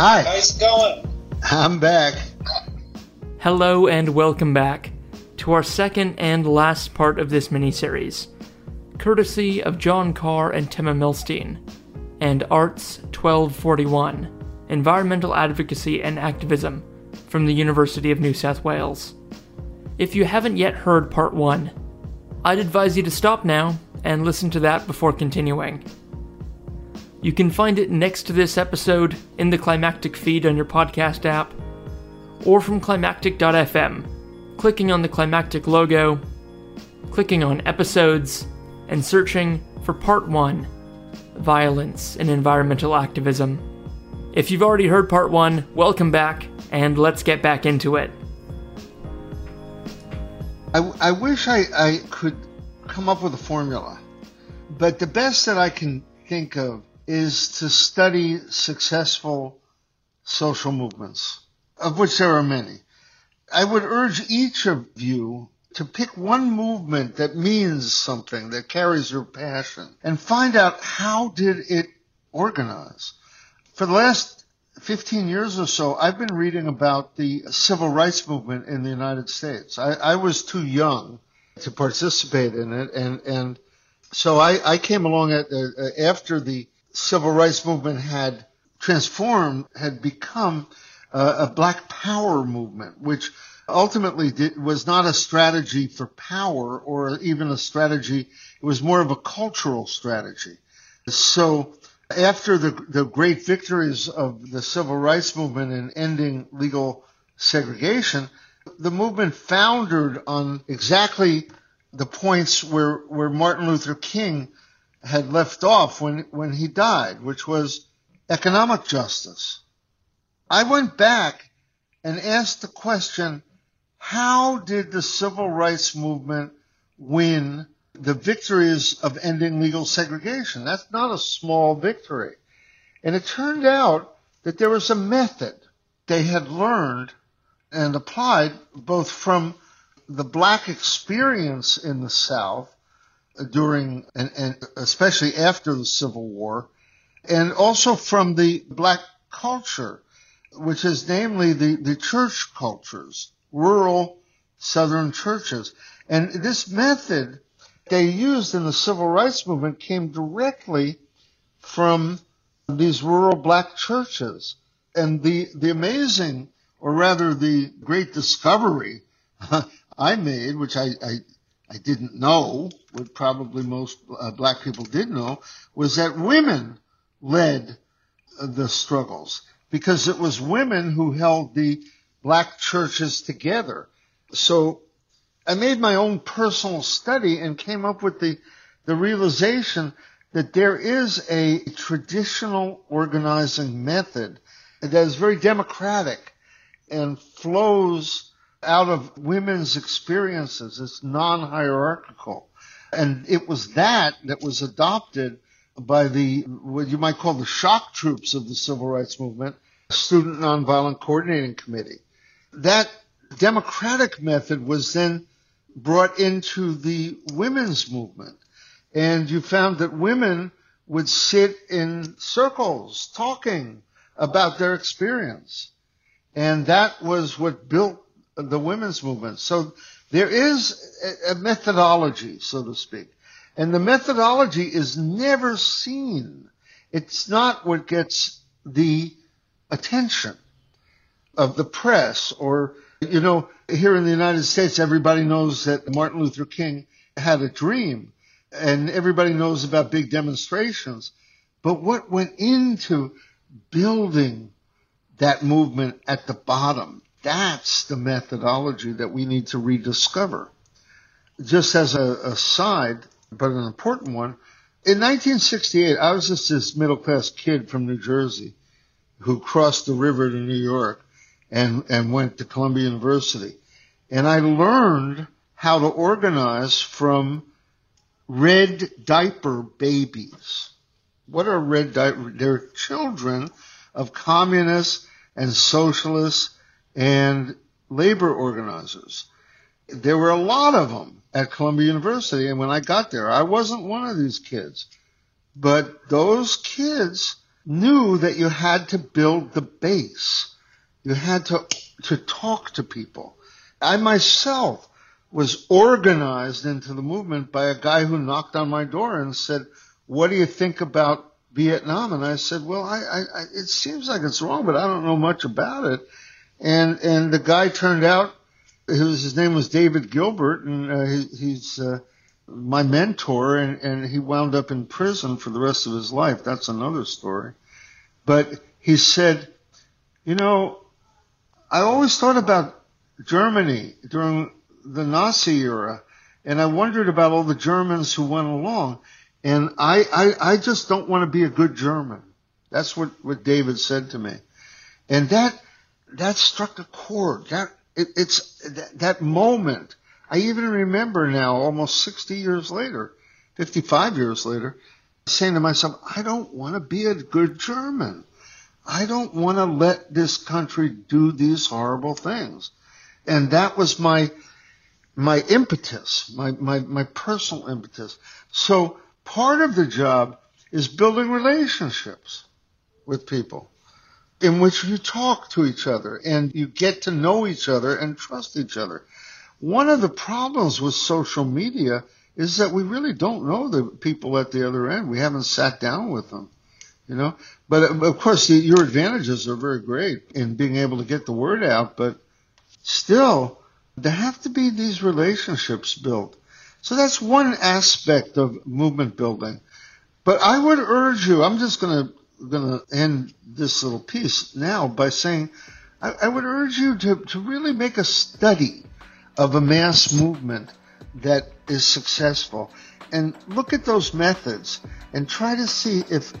Hi. How's it going? I'm back. Hello and welcome back to our second and last part of this miniseries, courtesy of John Carr and Tema Milstein, and Arts 1241, Environmental Advocacy and Activism from the University of New South Wales. If you haven't yet heard part one, I'd advise you to stop now and listen to that before continuing. You can find it next to this episode in the Climactic feed on your podcast app, or from climactic.fm, clicking on the Climactic logo, clicking on episodes, and searching for Part 1, Violence and Environmental Activism. If you've already heard Part 1, welcome back, and let's get back into it. I wish I could come up with a formula, but the best that I can think of is to study successful social movements, of which there are many. I would urge each of you to pick one movement that means something, that carries your passion, and find out how did it organize. For the last 15 years or so, I've been reading about the civil rights movement in the United States. I was too young to participate in it, and so I came along at after the civil rights movement had transformed, had become a Black Power movement, which ultimately was not a strategy for power or even a strategy. It was more of a cultural strategy. So after the great victories of the civil rights movement in ending legal segregation, the movement foundered on exactly the points where Martin Luther King had left off when he died, which was economic justice. I went back and asked the question, how did the civil rights movement win the victories of ending legal segregation? That's not a small victory. And it turned out that there was a method they had learned and applied both from the Black experience in the South during and especially after the Civil War, and also from the Black culture, which is namely the church cultures, rural Southern churches. And this method they used in the Civil Rights Movement came directly from these rural Black churches. And the amazing, or rather the great discovery I made, which I didn't know, what probably most Black people did know, was that women led the struggles, because it was women who held the Black churches together. So I made my own personal study and came up with the realization that there is a traditional organizing method that is very democratic and flows out of women's experiences. It's non-hierarchical. And it was that was adopted by the, what you might call the shock troops of the Civil Rights Movement, Student Nonviolent Coordinating Committee. That democratic method was then brought into the women's movement. And you found that women would sit in circles talking about their experience. And that was what built the women's movement. So there is a methodology, so to speak. And the methodology is never seen. It's not what gets the attention of the press or, you know, here in the United States, everybody knows that Martin Luther King had a dream and everybody knows about big demonstrations. But what went into building that movement at the bottom, that's the methodology that we need to rediscover. Just as a side, but an important one, in 1968, I was just this middle-class kid from New Jersey who crossed the river to New York and went to Columbia University. And I learned how to organize from red diaper babies. What are red diaper? They're children of communists and socialists and labor organizers. There were a lot of them at Columbia University, and when I got there, I wasn't one of these kids. But those kids knew that you had to build the base. You had to talk to people. I myself was organized into the movement by a guy who knocked on my door and said, what do you think about Vietnam? And I said, well, I it seems like it's wrong, but I don't know much about it. And the guy turned out, his name was David Gilbert, and he's my mentor, and he wound up in prison for the rest of his life. That's another story. But he said, you know, I always thought about Germany during the Nazi era, and I wondered about all the Germans who went along, and I just don't want to be a good German. That's what David said to me. And that struck a chord. That moment. I even remember now, almost 60 years later, 55 years later, saying to myself, I don't want to be a good German. I don't want to let this country do these horrible things. And that was my impetus, my personal impetus. So part of the job is building relationships with people in which you talk to each other and you get to know each other and trust each other. One of the problems with social media is that we really don't know the people at the other end. We haven't sat down with them, you know. But, of course, your advantages are very great in being able to get the word out. But still, there have to be these relationships built. So that's one aspect of movement building. But I would urge you, I'm just going to end this little piece now by saying I would urge you to really make a study of a mass movement that is successful, and look at those methods and try to see if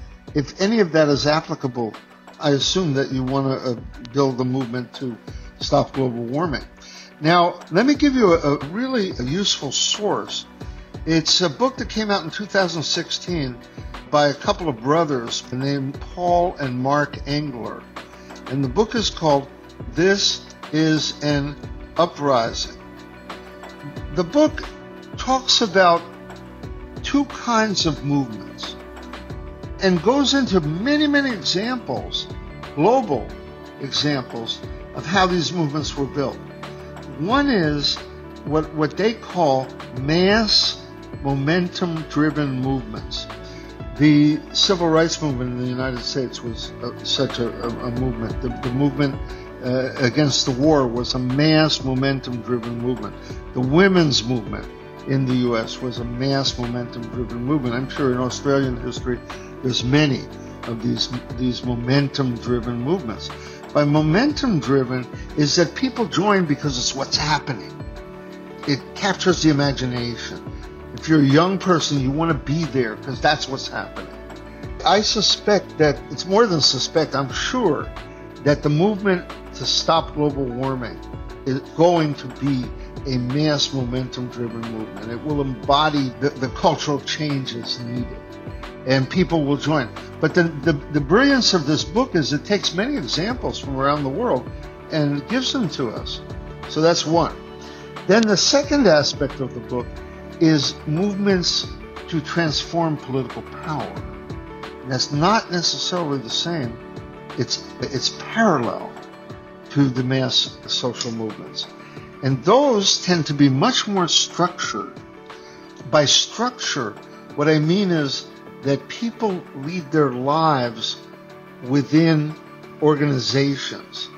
any of that is applicable. I assume that you want to build a movement to stop global warming. Now, let me give you a really useful source. It's a book that came out in 2016 by a couple of brothers named Paul and Mark Engler. And the book is called This is an Uprising. The book talks about two kinds of movements and goes into many, many examples, global examples, of how these movements were built. One is what they call mass momentum-driven movements. The civil rights movement in the United States was such a movement. The movement against the war was a mass momentum-driven movement. The women's movement in the U.S. was a mass momentum-driven movement. I'm sure in Australian history there's many of these momentum-driven movements. By momentum-driven is that people join because it's what's happening. It captures the imagination. If you're a young person, you want to be there because that's what's happening. I suspect that, it's more than suspect, I'm sure, that the movement to stop global warming is going to be a mass momentum-driven movement. It will embody the cultural changes needed, and people will join. But the brilliance of this book is it takes many examples from around the world and gives them to us. So that's one. Then the second aspect of the book is movements to transform political power. And that's not necessarily the same. It's parallel to the mass social movements. And those tend to be much more structured. By structure, what I mean is that people lead their lives within organizations.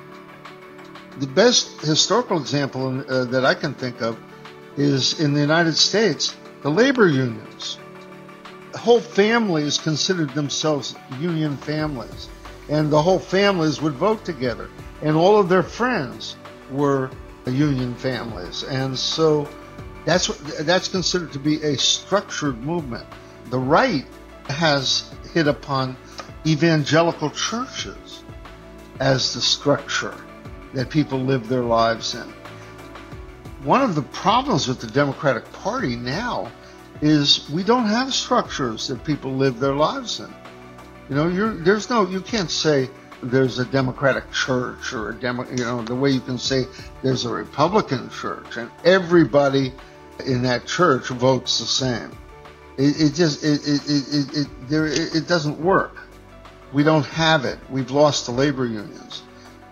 The best historical example that I can think of is in the United States, the labor unions. Whole families considered themselves union families. And the whole families would vote together. And all of their friends were union families. And so that's considered to be a structured movement. The right has hit upon evangelical churches as the structure that people live their lives in. One of the problems with the Democratic Party now is we don't have structures that people live their lives in. You know, you can't say there's a Democratic church or the way you can say there's a Republican church and everybody in that church votes the same. It doesn't work. We don't have it. We've lost the labor unions.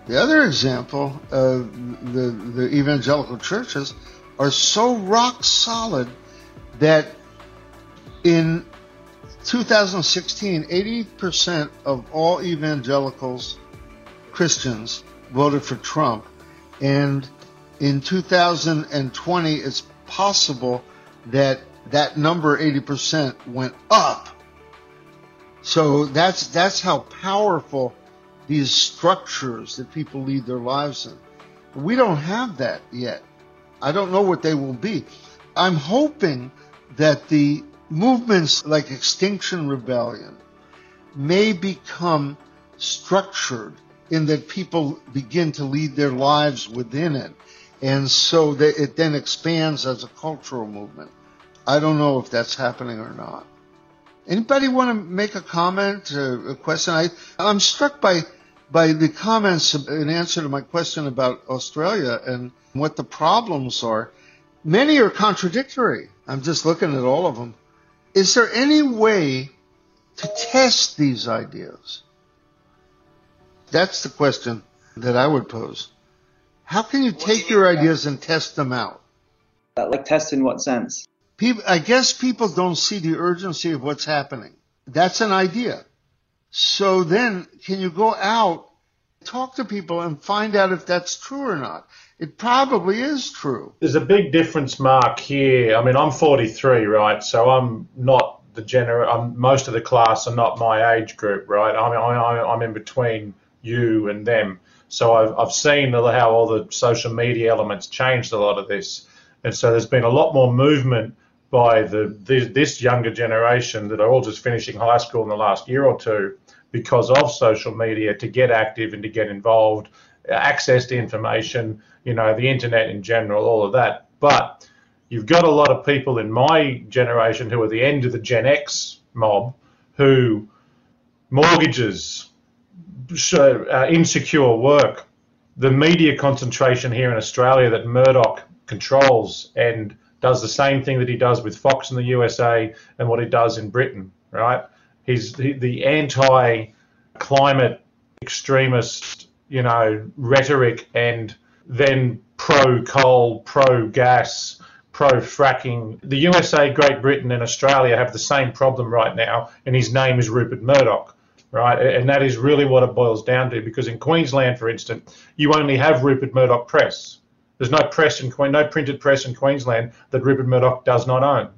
The other example, the evangelical churches are so rock solid that in 2016, 80% of all evangelicals, Christians, voted for Trump. And in 2020, it's possible that that number, 80%, went up. So that's how powerful these structures that people lead their lives in. We don't have that yet. I don't know what they will be. I'm hoping that the movements like Extinction Rebellion may become structured in that people begin to lead their lives within it. And so that it then expands as a cultural movement. I don't know if that's happening or not. Anybody want to make a comment, a question? I'm struck by the comments in answer to my question about Australia and what the problems are. Many are contradictory. I'm just looking at all of them. Is there any way to test these ideas? That's the question that I would pose. How can you take your ideas and test them out? Like test in what sense? I guess people don't see the urgency of what's happening. That's an idea. So then can you go out, talk to people, and find out if that's true or not? It probably is true. There's a big difference, Mark, here. I mean, I'm 43, right? So I'm not the most of the class are not my age group, right? I'm in between you and them. So I've seen how all the social media elements changed a lot of this. And so there's been a lot more movement by this younger generation that are all just finishing high school in the last year or two because of social media to get active and to get involved, access to information, you know, the internet in general, all of that. But you've got a lot of people in my generation who are the end of the Gen X mob who mortgages, insecure work, the media concentration here in Australia that Murdoch controls and does the same thing that he does with Fox in the USA and what he does in Britain, right? He's the anti-climate extremist, you know, rhetoric, and then pro-coal, pro-gas, pro-fracking. The USA, Great Britain and Australia have the same problem right now, and his name is Rupert Murdoch, right? And that is really what it boils down to, because in Queensland, for instance, you only have Rupert Murdoch Press. There's no press in no printed press in Queensland that Rupert Murdoch does not own,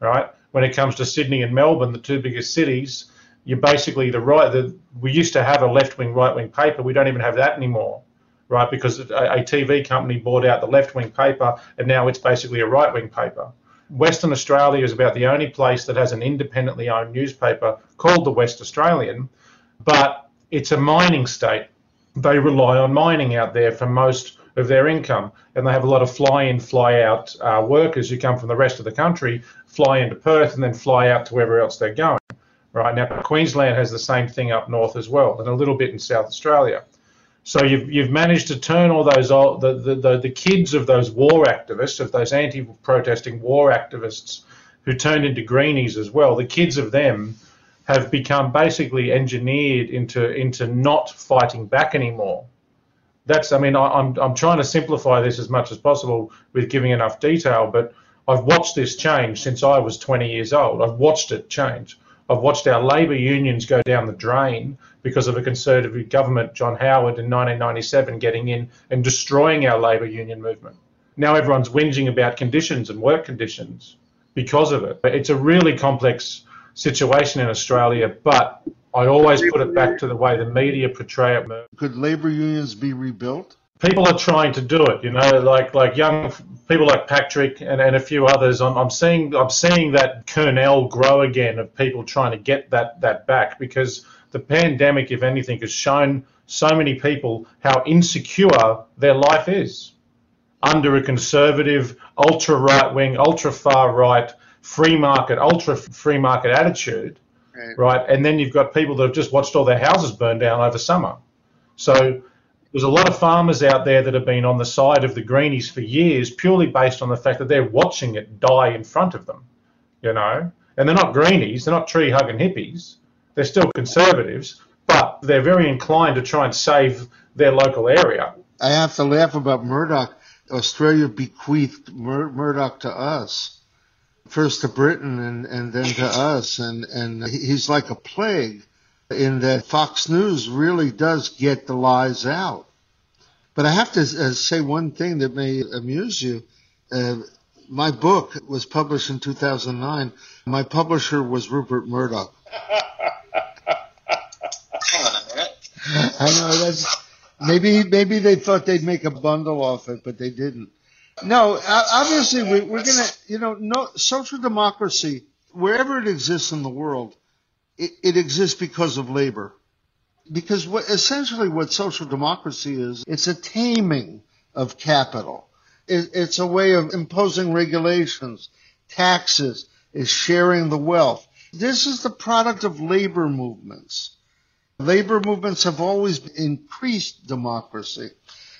right? When it comes to Sydney and Melbourne, the two biggest cities, you basically we used to have a left-wing, right-wing paper. We don't even have that anymore, right? Because a TV company bought out the left-wing paper, and now it's basically a right-wing paper. Western Australia is about the only place that has an independently owned newspaper called the West Australian, but it's a mining state. They rely on mining out there for most of their income, and they have a lot of fly-in, fly-out workers who come from the rest of the country, fly into Perth and then fly out to wherever else they're going. Right now, Queensland has the same thing up north as well, and a little bit in South Australia. So you've managed to turn all those old, the kids of those war activists, of those anti-protesting war activists who turned into greenies as well. The kids of them have become basically engineered into not fighting back anymore. That's, I mean, I'm trying to simplify this as much as possible with giving enough detail, but I've watched this change since I was 20 years old. I've watched it change. I've watched our labour unions go down the drain because of a Conservative government, John Howard in 1997, getting in and destroying our labour union movement. Now everyone's whinging about conditions and work conditions because of it. It's a really complex situation in Australia, but I always put it back to the way the media portray it. Could labor unions be rebuilt? People are trying to do it, you know, like young people like Patrick and a few others. I'm seeing that kernel grow again of people trying to get that back, because the pandemic, if anything, has shown so many people how insecure their life is under a conservative, ultra right wing, ultra far right, free market, ultra free market attitude. Right, and then you've got people that have just watched all their houses burn down over summer. So there's a lot of farmers out there that have been on the side of the greenies for years, purely based on the fact that they're watching it die in front of them, you know. And they're not greenies, they're not tree-hugging hippies. They're still conservatives, but they're very inclined to try and save their local area. I have to laugh about Murdoch. Australia bequeathed Murdoch to us, first to Britain and then to us, and he's like a plague in that Fox News really does get the lies out. But I have to say one thing that may amuse you. My book was published in 2009. My publisher was Rupert Murdoch. I know, that's... Maybe they thought they'd make a bundle off it, but they didn't. No, obviously we're going to, no social democracy, wherever it exists in the world, it exists because of labor. Because essentially what social democracy is, it's a taming of capital. It's a way of imposing regulations, taxes, is sharing the wealth. This is the product of labor movements. Labor movements have always increased democracy.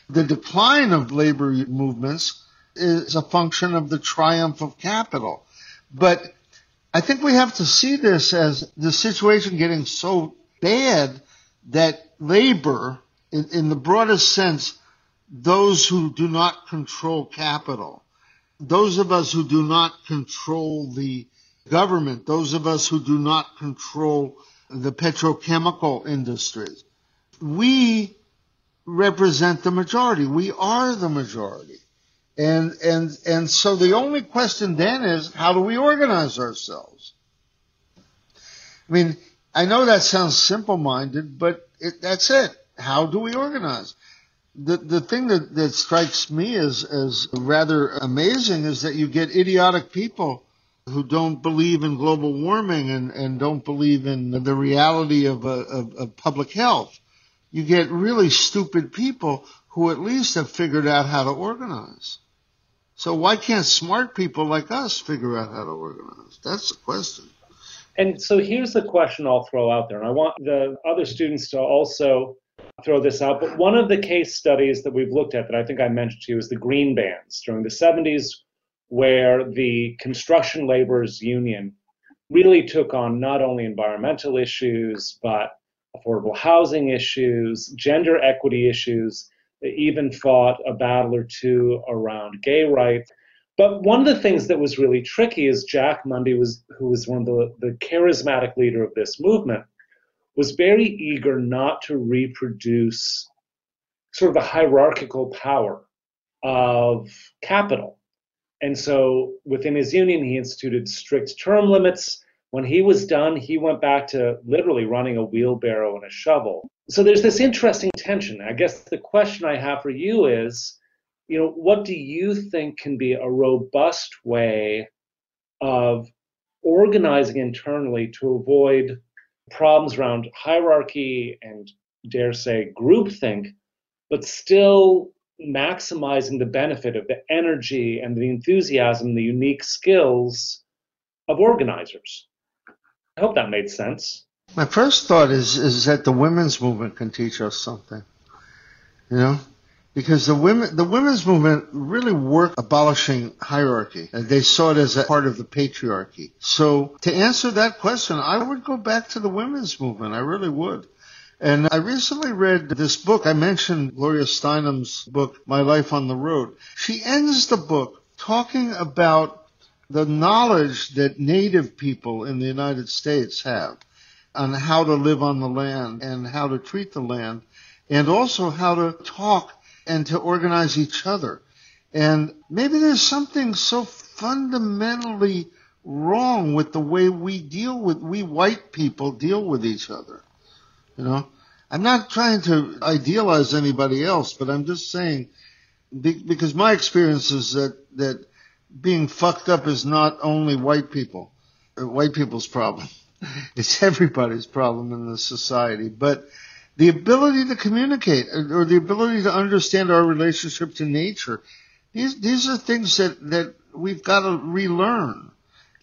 The decline of labor movements is a function of the triumph of capital. But I think we have to see this as the situation getting so bad that labor, in the broadest sense, those who do not control capital, those of us who do not control the government, those of us who do not control the petrochemical industries. We represent the majority. We are the majority. And so the only question then is, how do we organize ourselves? I mean, I know that sounds simple-minded, but that's it. How do we organize? The thing that strikes me as rather amazing is that you get idiotic people who don't believe in global warming and don't believe in the reality of public health. You get really stupid people who at least have figured out how to organize. So why can't smart people like us figure out how to organize? That's the question. And so here's the question I'll throw out there, and I want the other students to also throw this out, but one of the case studies that we've looked at that I think I mentioned to you is the green bans during the 70s, where the construction laborers union really took on not only environmental issues, but affordable housing issues, gender equity issues. They even fought a battle or two around gay rights. But one of the things that was really tricky is Jack Mundy, who was one of the charismatic leader of this movement, was very eager not to reproduce sort of the hierarchical power of capital. And so within his union, he instituted strict term limits. When he was done, he went back to literally running a wheelbarrow and a shovel. So there's this interesting tension. I guess the question I have for you is, what do you think can be a robust way of organizing internally to avoid problems around hierarchy and, dare say, groupthink, but still maximizing the benefit of the energy and the enthusiasm, the unique skills of organizers? I hope that made sense. My first thought is that the women's movement can teach us something, because the women's movement really worked abolishing hierarchy. They saw it as a part of the patriarchy. So to answer that question, I would go back to the women's movement. I really would. And I recently read this book. I mentioned Gloria Steinem's book, My Life on the Road. She ends the book talking about the knowledge that Native people in the United States have on how to live on the land and how to treat the land, and also how to talk and to organize each other. And maybe there's something so fundamentally wrong with the way we white people deal with each other. I'm not trying to idealize anybody else, but I'm just saying, because my experience is that being fucked up is not only white people's problem. It's everybody's problem in the society. But the ability to communicate, or the ability to understand our relationship to nature, these are things that we've got to relearn.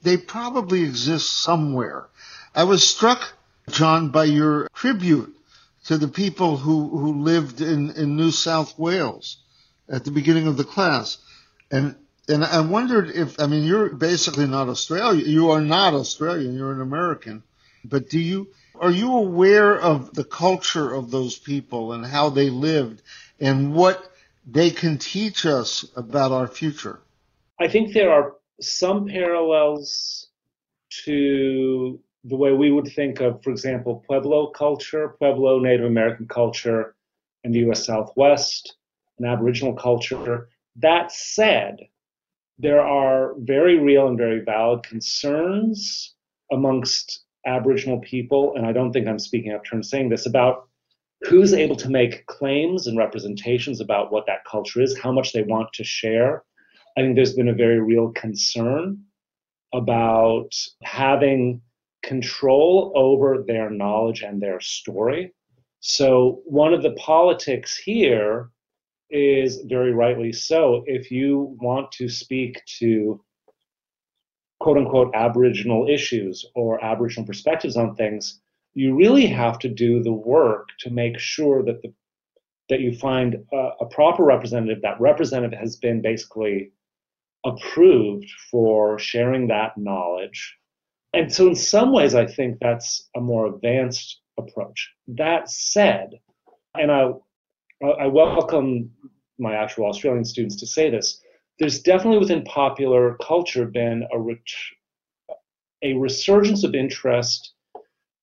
They probably exist somewhere. I was struck, John, by your tribute to the people who lived in New South Wales at the beginning of the class. And I wondered if, you're basically not Australian. You are not Australian. You're an American. But are you aware of the culture of those people and how they lived and what they can teach us about our future? I think there are some parallels to the way we would think of, for example, Pueblo culture, Pueblo Native American culture in the U.S. Southwest, and Aboriginal culture. That said, there are very real and very valid concerns amongst Aboriginal people, and I don't think I'm speaking out of turn saying this, about who's able to make claims and representations about what that culture is, how much they want to share. I think there's been a very real concern about having control over their knowledge and their story. So one of the politics here is, very rightly so, if you want to speak to quote-unquote Aboriginal issues or Aboriginal perspectives on things, you really have to do the work to make sure that that you find a proper representative, that representative has been basically approved for sharing that knowledge. And so in some ways, I think that's a more advanced approach. That said, and I welcome my actual Australian students to say this, there's definitely within popular culture been a resurgence of interest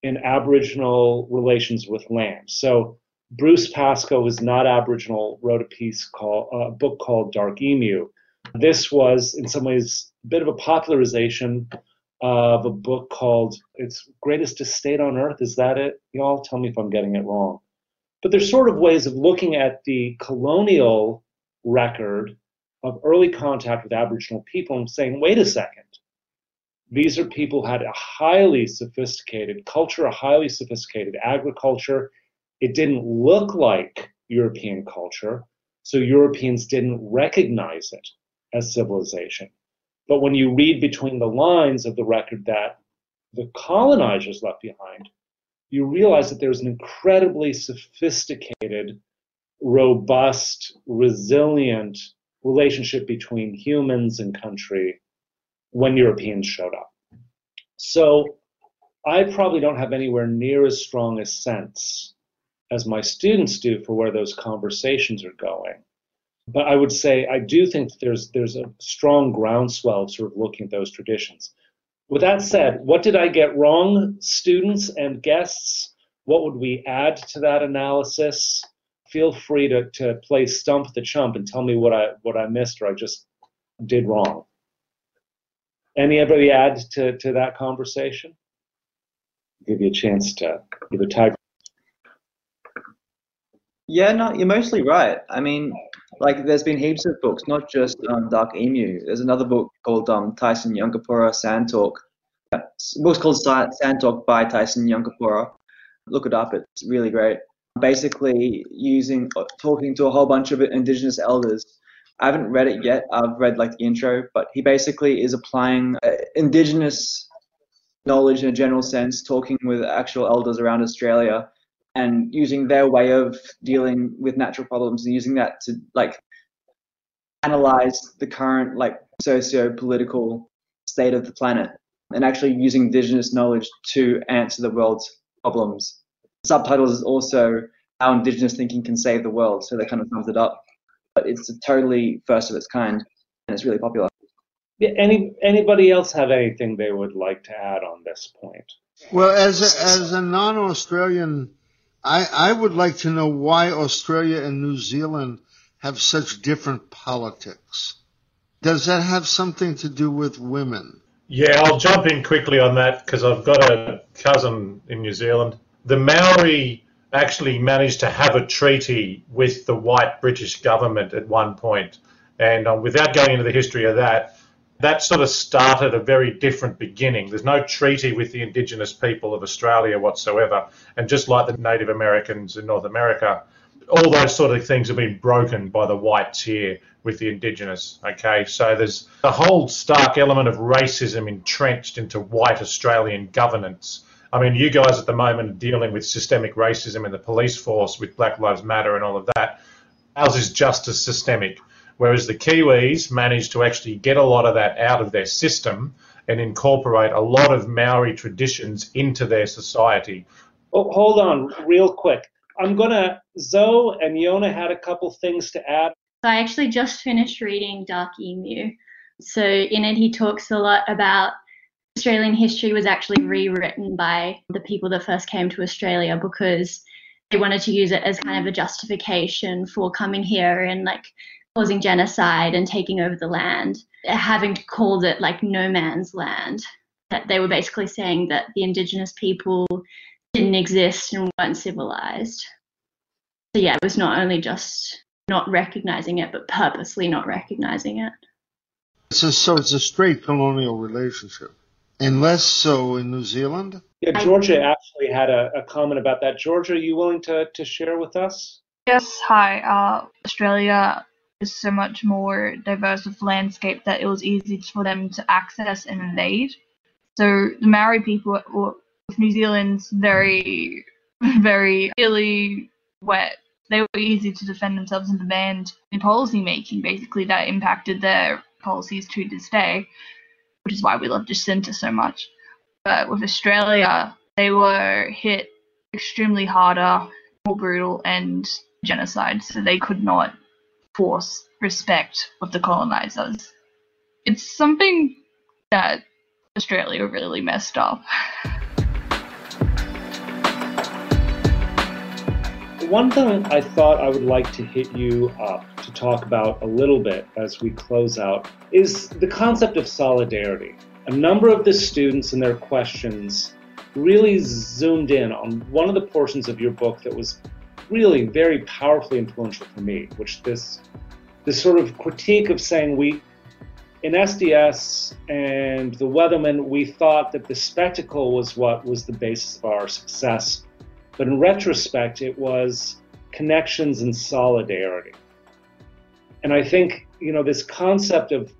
in Aboriginal relations with land. So Bruce Pascoe is not Aboriginal, wrote a book called Dark Emu. This was in some ways a bit of a popularization of a book called It's Greatest Estate on Earth. Is that it? Y'all tell me if I'm getting it wrong. But there's sort of ways of looking at the colonial record of early contact with Aboriginal people and saying, wait a second, these are people who had a highly sophisticated culture, a highly sophisticated agriculture. It didn't look like European culture, so Europeans didn't recognize it as civilization. But when you read between the lines of the record that the colonizers left behind, you realize that there's an incredibly sophisticated, robust, resilient relationship between humans and country when Europeans showed up. So I probably don't have anywhere near as strong a sense as my students do for where those conversations are going. But I would say I do think that there's a strong groundswell of sort of looking at those traditions. With that said, what did I get wrong, students and guests? What would we add to that analysis? Feel free to play Stump the Chump and tell me what I missed or I just did wrong. Anybody add to that conversation? Give you a chance to either tag. Yeah, no, you're mostly right. I mean, like, there's been heaps of books, not just Dark Emu. There's another book called Tyson Yunkaporta, Sand Talk. The book's called Sand Talk by Tyson Yunkaporta. Look it up, it's really great. Basically, talking to a whole bunch of Indigenous elders. I haven't read it yet. I've read like the intro, but he basically is applying Indigenous knowledge in a general sense, talking with actual elders around Australia, and using their way of dealing with natural problems and using that to like analyze the current like socio-political state of the planet and actually using Indigenous knowledge to answer the world's problems. Subtitles is also how Indigenous thinking can save the world, so that kind of sums it up. But it's a totally first of its kind and it's really popular. Yeah, anybody else have anything they would like to add on this point? Well, as a non-Australian, I would like to know why Australia and New Zealand have such different politics. Does that have something to do with women? Yeah, I'll jump in quickly on that because I've got a cousin in New Zealand. The Maori actually managed to have a treaty with the white British government at one point. And without going into the history of that sort of started a very different beginning. There's no treaty with the Indigenous people of Australia whatsoever. And just like the Native Americans in North America, all those sort of things have been broken by the whites here with the Indigenous, okay? So there's a whole stark element of racism entrenched into white Australian governance. I mean, you guys at the moment are dealing with systemic racism in the police force with Black Lives Matter and all of that. Ours is just as systemic. Whereas the Kiwis managed to actually get a lot of that out of their system and incorporate a lot of Maori traditions into their society. Oh, hold on real quick. Zoe and Yona had a couple things to add. I actually just finished reading Dark Emu. So in it, he talks a lot about Australian history was actually rewritten by the people that first came to Australia because they wanted to use it as kind of a justification for coming here and like causing genocide and taking over the land, having called it like no man's land. That they were basically saying that the indigenous people didn't exist and weren't civilized. So yeah, it was not only just not recognizing it, but purposely not recognizing it. So it's a straight colonial relationship, and less so in New Zealand. Yeah, Georgia actually had a comment about that. Georgia, are you willing to share with us? Yes, hi. Australia is so much more diverse of landscape that it was easy for them to access and invade. So the Maori people of New Zealand's very, very hilly, wet. They were easy to defend themselves and demand in policy making, basically, that impacted their policies to this day, which is why we love Jacinta so much. But with Australia, they were hit extremely harder, more brutal, and genocide, so they could not force respect of the colonizers. It's something that Australia really messed up. One thing I thought I would like to hit you up to talk about a little bit as we close out is the concept of solidarity. A number of the students and their questions really zoomed in on one of the portions of your book that was really very powerfully influential for me, which this sort of critique of saying we, in SDS and the Weathermen, we thought that the spectacle was what was the basis of our success. But in retrospect, it was connections and solidarity. And I think, you know, this concept of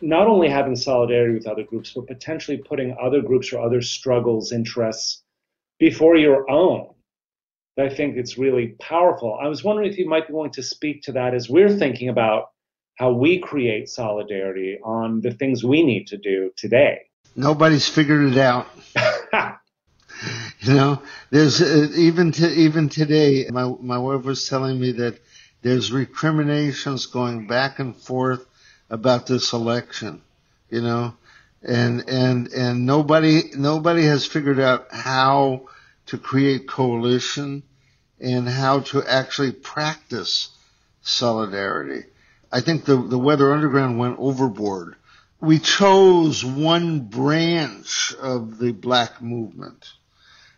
not only having solidarity with other groups, but potentially putting other groups or other struggles, interests before your own, I think it's really powerful. I was wondering if you might be willing to speak to that as we're thinking about how we create solidarity on the things we need to do today. Nobody's figured it out. You know, there's even today, my wife was telling me that there's recriminations going back and forth about this election, you know, and nobody has figured out how to create coalition and how to actually practice solidarity. I think the Weather Underground went overboard. We chose one branch of the black movement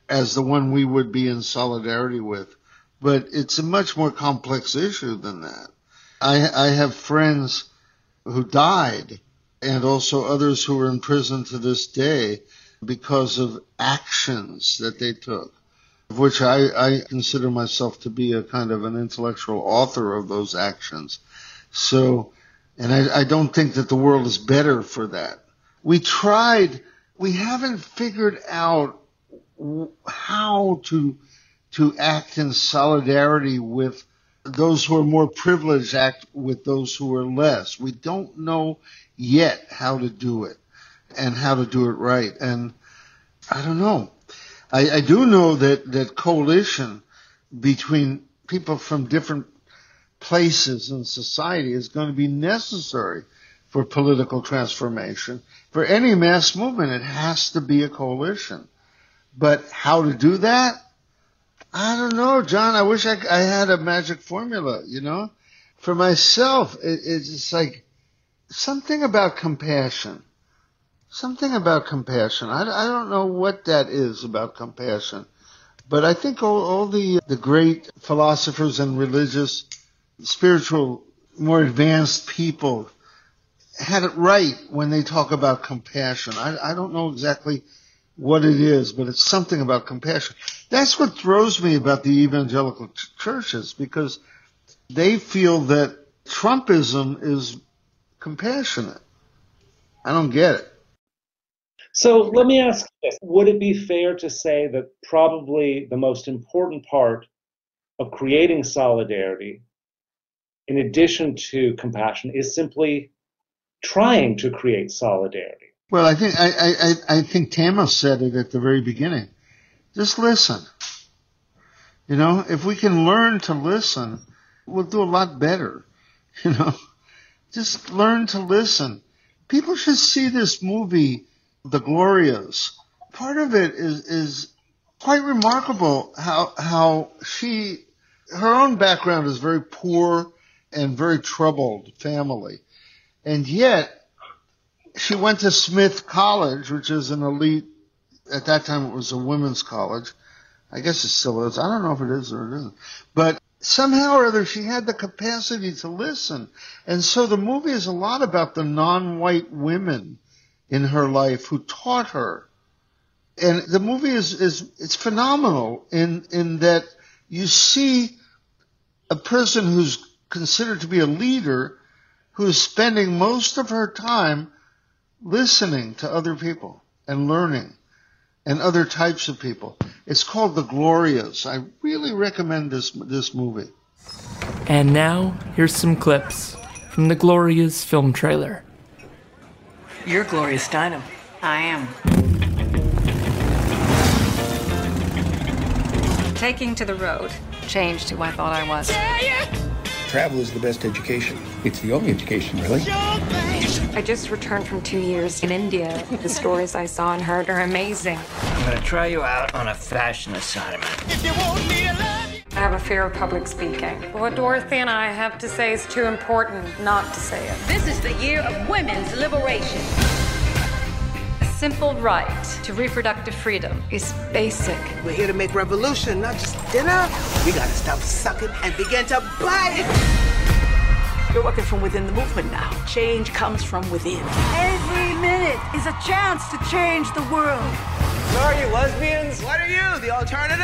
as the one we would be in solidarity with. But it's a much more complex issue than that. I have friends who died and also others who are in prison to this day because of actions that they took, of which I consider myself to be a kind of an intellectual author of those actions. So, and I don't think that the world is better for that. We haven't figured out how to act in solidarity with those who are more privileged, act with those who are less. We don't know yet how to do it and how to do it right. And I don't know. I do know that coalition between people from different places in society is going to be necessary for political transformation. For any mass movement, it has to be a coalition. But how to do that? I don't know, John. I wish I had a magic formula, you know. For myself, it's like something about compassion. Something about compassion. I don't know what that is about compassion. But I think all the great philosophers and religious, spiritual, more advanced people had it right when they talk about compassion. I don't know exactly what it is, but it's something about compassion. That's what throws me about the evangelical churches, because they feel that Trumpism is compassionate. I don't get it. So let me ask you this. Would it be fair to say that probably the most important part of creating solidarity, in addition to compassion, is simply trying to create solidarity? Well, I think Tema said it at the very beginning. Just listen. You know, if we can learn to listen, we'll do a lot better. You know, just learn to listen. People should see this movie, The Glorias. Part of it is quite remarkable how she, her own background is very poor and very troubled family. And yet she went to Smith College, which is an elite, at that time it was a women's college. I guess it still is. I don't know if it is or it isn't. But somehow or other she had the capacity to listen. And so the movie is a lot about the non-white women in her life who taught her. And the movie it's phenomenal in that you see a person who's considered to be a leader who's spending most of her time listening to other people and learning and other types of people. It's called The Glorias. I really recommend this movie. And now, here's some clips from The Glorias film trailer. You're Gloria Steinem. I am. Taking to the road. Changed who I thought I was. Travel is the best education. It's the only education, really. I just returned from 2 years in India. The stories I saw and heard are amazing. I'm going to try you out on a fashion assignment. If you want me to love you. I have a fear of public speaking. What Dorothy and I have to say is too important not to say it. This is the year of women's liberation. A simple right to reproductive freedom is basic. We're here to make revolution, not just dinner. We got to stop sucking and begin to bite it. You're working from within the movement now. Change comes from within. Every minute is a chance to change the world. Sorry, you lesbians. What are you, the alternative?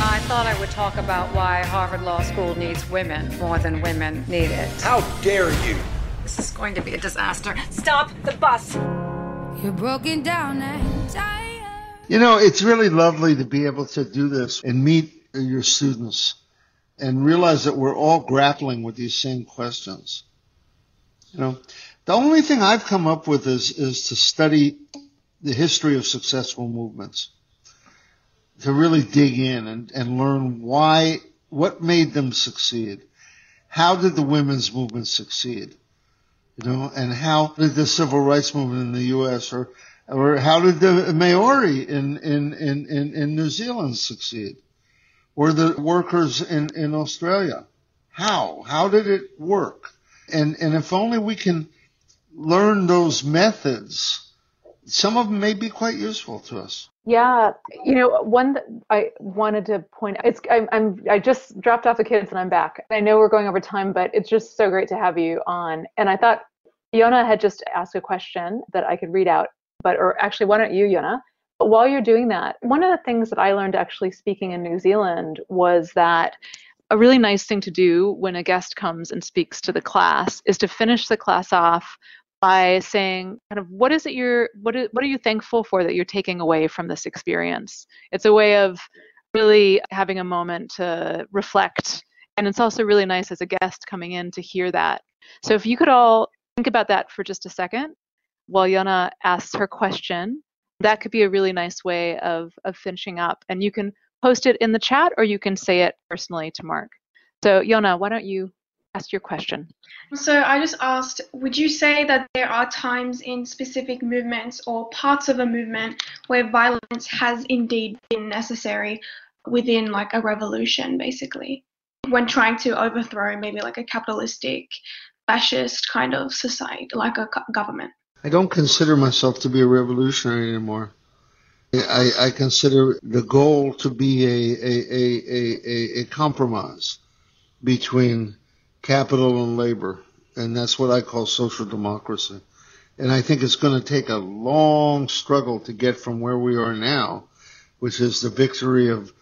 I thought I would talk about why Harvard Law School needs women more than women need it. How dare you? This is going to be a disaster. Stop the bus. You're broken down and tired. You know, it's really lovely to be able to do this and meet your students and realize that we're all grappling with these same questions. You know, the only thing I've come up with is to study the history of successful movements, to really dig in and learn why, what made them succeed. How did the women's movement succeed? You know, and how did the civil rights movement in the U.S. or how did the Maori in New Zealand succeed? Or the workers in Australia. How did it work? And if only we can learn those methods, some of them may be quite useful to us. Yeah, you know, one that I wanted to point out, I just dropped off the kids and I'm back. I know we're going over time, but it's just so great to have you on. And I thought Yona had just asked a question that I could read out, or actually, why don't you, Yona? But while you're doing that, one of the things that I learned actually speaking in New Zealand was that a really nice thing to do when a guest comes and speaks to the class is to finish the class off by saying kind of what are you thankful for that you're taking away from this experience? It's a way of really having a moment to reflect. And it's also really nice as a guest coming in to hear that. So if you could all think about that for just a second while Yona asks her question. That could be a really nice way of finishing up. And you can post it in the chat or you can say it personally to Mark. So Yona, why don't you ask your question? So I just asked, would you say that there are times in specific movements or parts of a movement where violence has indeed been necessary within like a revolution, basically, when trying to overthrow maybe like a capitalistic, fascist kind of society, like a government? I don't consider myself to be a revolutionary anymore. I consider the goal to be a compromise between capital and labor, and that's what I call social democracy. And I think it's going to take a long struggle to get from where we are now, which is the victory of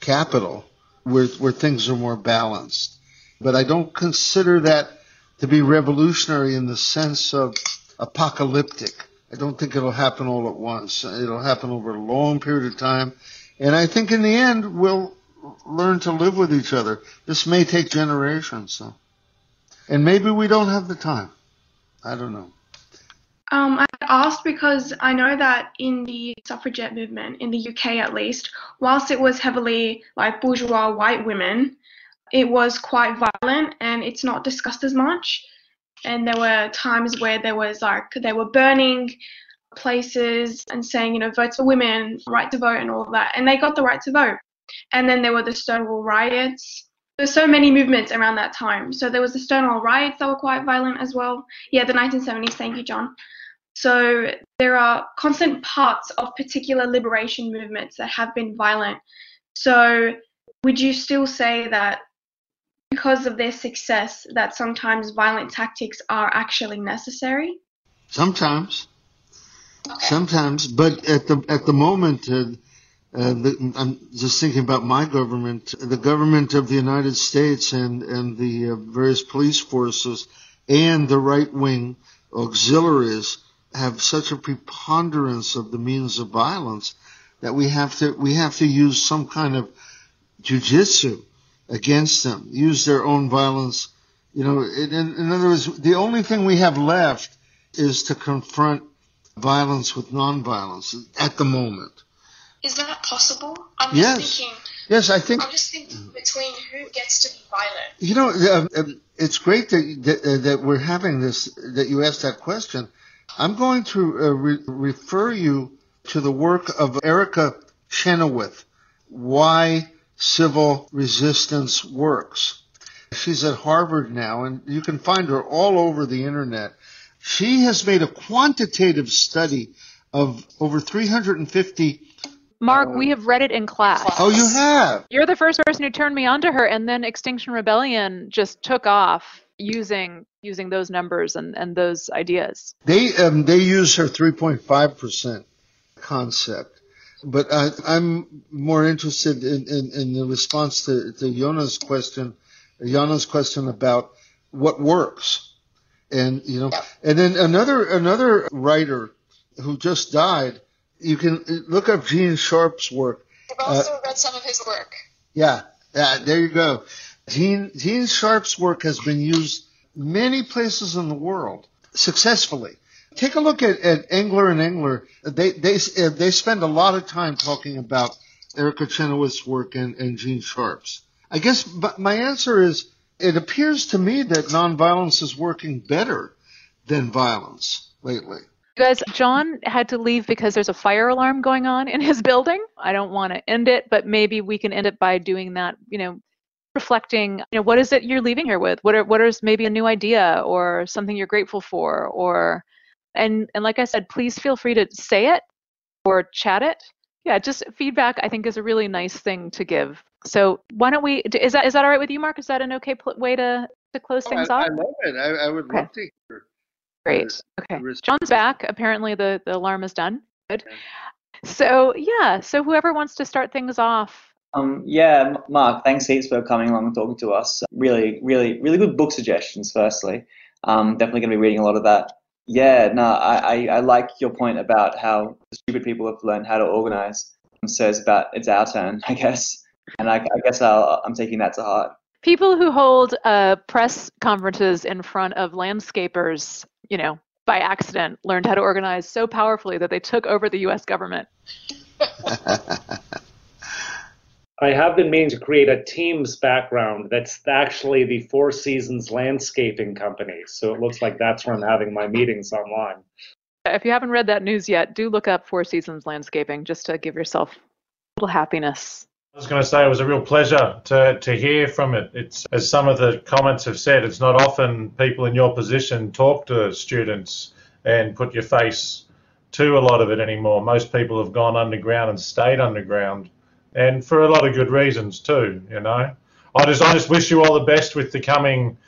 capital, where things are more balanced. But I don't consider that to be revolutionary in the sense of apocalyptic. I don't think it'll happen all at once. It'll happen over a long period of time. And I think in the end, we'll learn to live with each other. This may take generations, though. And maybe we don't have the time. I don't know. I asked because I know that in the suffragette movement, in the UK at least, whilst it was heavily like bourgeois white women, it was quite violent and it's not discussed as much. And there were times where there was like, they were burning places and saying, you know, vote for women, right to vote and all that. And they got the right to vote. And then there were the Stonewall riots. There's so many movements around that time. So there was the Stonewall riots that were quite violent as well. Yeah, the 1970s, thank you, John. So there are constant parts of particular liberation movements that have been violent. So would you still say that because of their success, that sometimes violent tactics are actually necessary? Sometimes. Okay. Sometimes, but at the moment, I'm just thinking about my government, the government of the United States and the various police forces and the right-wing auxiliaries have such a preponderance of the means of violence that we have to use some kind of jujitsu against them, use their own violence. You know, in other words, the only thing we have left is to confront violence with nonviolence at the moment. Is that possible? I'm just thinking between who gets to be violent. You know, it's great that we're having this, that you asked that question. I'm going to refer you to the work of Erica Chenoweth, Why Civil Resistance Works. She's at Harvard now, and you can find her all over the internet. She has made a quantitative study of over 350. Mark, we have read it in class. Oh, you have? You're the first person who turned me on to her, and then Extinction Rebellion just took off using those numbers and those ideas. They use her 3.5% concept, but I'm more interested in the response to Jona's question about what works. And, you know, and then another writer who just died, you can look up Gene Sharp's work. I've also read some of his work. Yeah, there you go. Gene Sharp's work has been used many places in the world successfully. Take a look at Engler and Engler. They spend a lot of time talking about Erica Chenoweth's work and Gene Sharp's. I guess my answer is, it appears to me that nonviolence is working better than violence lately. You guys, John had to leave because there's a fire alarm going on in his building. I don't want to end it, but maybe we can end it by doing that, you know, reflecting, you know, what is it you're leaving here with? What is maybe a new idea or something you're grateful for? Or and like I said, please feel free to say it or chat it. Yeah, just feedback, I think, is a really nice thing to give. So why don't we, is that all right with you, Mark? Is that an okay way to close things off? I love it. I would love to hear. Great. Okay. John's back. Apparently the alarm is done. Good. Okay. So, yeah. So whoever wants to start things off. Yeah, Mark, thanks heaps for coming along and talking to us. Really, really, really good book suggestions, firstly. Definitely going to be reading a lot of that. Yeah, no, I like your point about how stupid people have learned how to organize. So it's our turn, I guess. And I guess I'm taking that to heart. People who hold press conferences in front of landscapers, you know, by accident, learned how to organize so powerfully that they took over the U.S. government. I have been meaning to create a Teams background that's actually the Four Seasons Landscaping Company. So it looks like that's where I'm having my meetings online. If you haven't read that news yet, do look up Four Seasons Landscaping just to give yourself a little happiness. I was going to say it was a real pleasure to hear from it. It's, as some of the comments have said, it's not often people in your position talk to students and put your face to a lot of it anymore. Most people have gone underground and stayed underground. And for a lot of good reasons too, you know. I just wish you all the best with the coming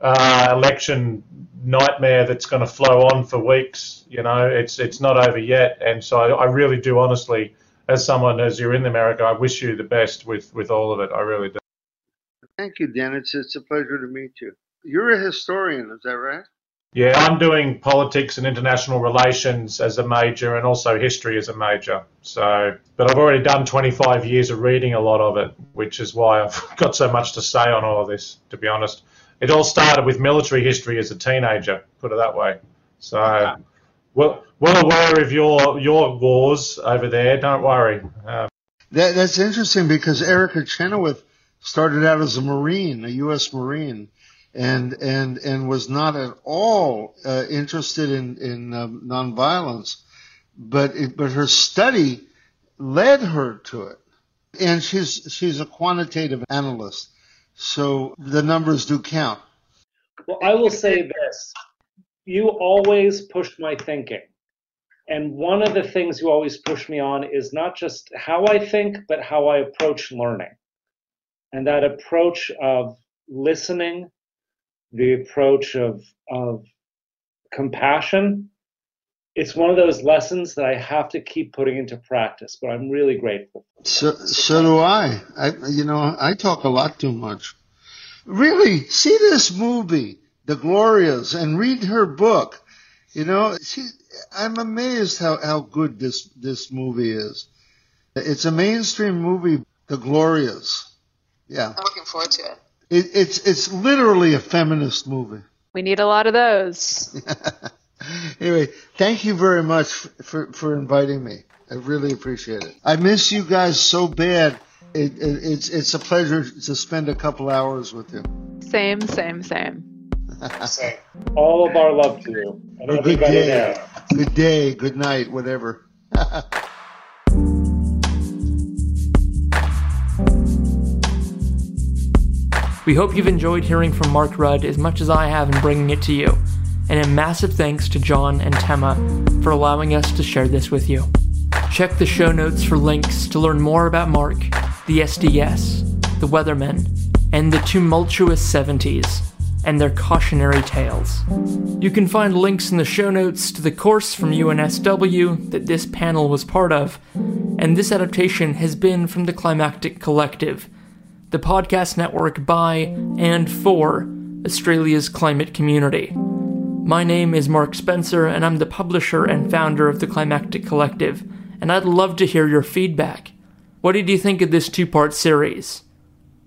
election nightmare that's going to flow on for weeks. You know, it's not over yet, and so I really do, honestly, as you're in America, I wish you the best with all of it. I really do. Thank you, Dan. It's a pleasure to meet you. You're a historian, is that right? Yeah, I'm doing politics and international relations as a major, and also history as a major. So, but I've already done 25 years of reading a lot of it, which is why I've got so much to say on all of this, to be honest. It all started with military history as a teenager, put it that way. So, okay. well aware of your wars over there, don't worry. That's interesting, because Erica Chenoweth started out as a Marine, a U.S. Marine. And was not at all interested in nonviolence, but her study led her to it, and she's a quantitative analyst, so the numbers do count. Well, I will say this: you always pushed my thinking, and one of the things you always push me on is not just how I think, but how I approach learning, and that approach of listening. The approach of compassion, it's one of those lessons that I have to keep putting into practice, but I'm really grateful. So do I. I talk a lot too much. Really, see this movie, The Glorias, and read her book. I'm amazed how good this movie is. It's a mainstream movie, The Glorias. Yeah. I'm looking forward to it. It's literally a feminist movie. We need a lot of those. Anyway, thank you very much for inviting me. I really appreciate it. I miss you guys so bad. It's a pleasure to spend a couple hours with you. Same. All of our love to you. And everybody there. Good day, good night, whatever. We hope you've enjoyed hearing from Mark Rudd as much as I have in bringing it to you, and a massive thanks to John and Tema for allowing us to share this with you. Check the show notes for links to learn more about Mark, the SDS, the Weathermen, and the tumultuous 70s, and their cautionary tales. You can find links in the show notes to the course from UNSW that this panel was part of, and this adaptation has been from the Climactic Collective, the podcast network by and for Australia's climate community. My name is Mark Spencer, and I'm the publisher and founder of the Climactic Collective, and I'd love to hear your feedback. What did you think of this two-part series?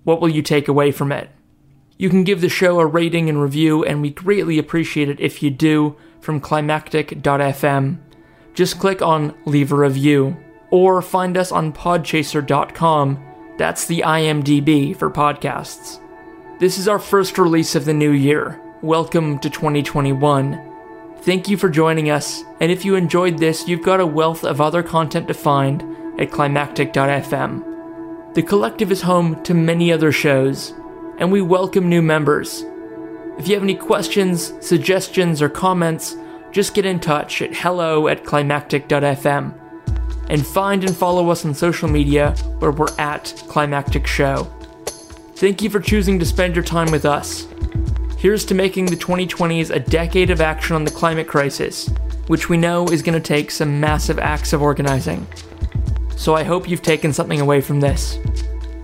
What will you take away from it? You can give the show a rating and review, and we greatly appreciate it if you do, from climactic.fm. Just click on Leave a Review, or find us on podchaser.com. That's the IMDb for podcasts. This is our first release of the new year. Welcome to 2021. Thank you for joining us, and if you enjoyed this, you've got a wealth of other content to find at climactic.fm. The collective is home to many other shows, and we welcome new members. If you have any questions, suggestions, or comments, just get in touch at hello@climactic.fm. and find and follow us on social media, where we're at Climactic Show. Thank you for choosing to spend your time with us. Here's to making the 2020s a decade of action on the climate crisis, which we know is going to take some massive acts of organizing. So I hope you've taken something away from this.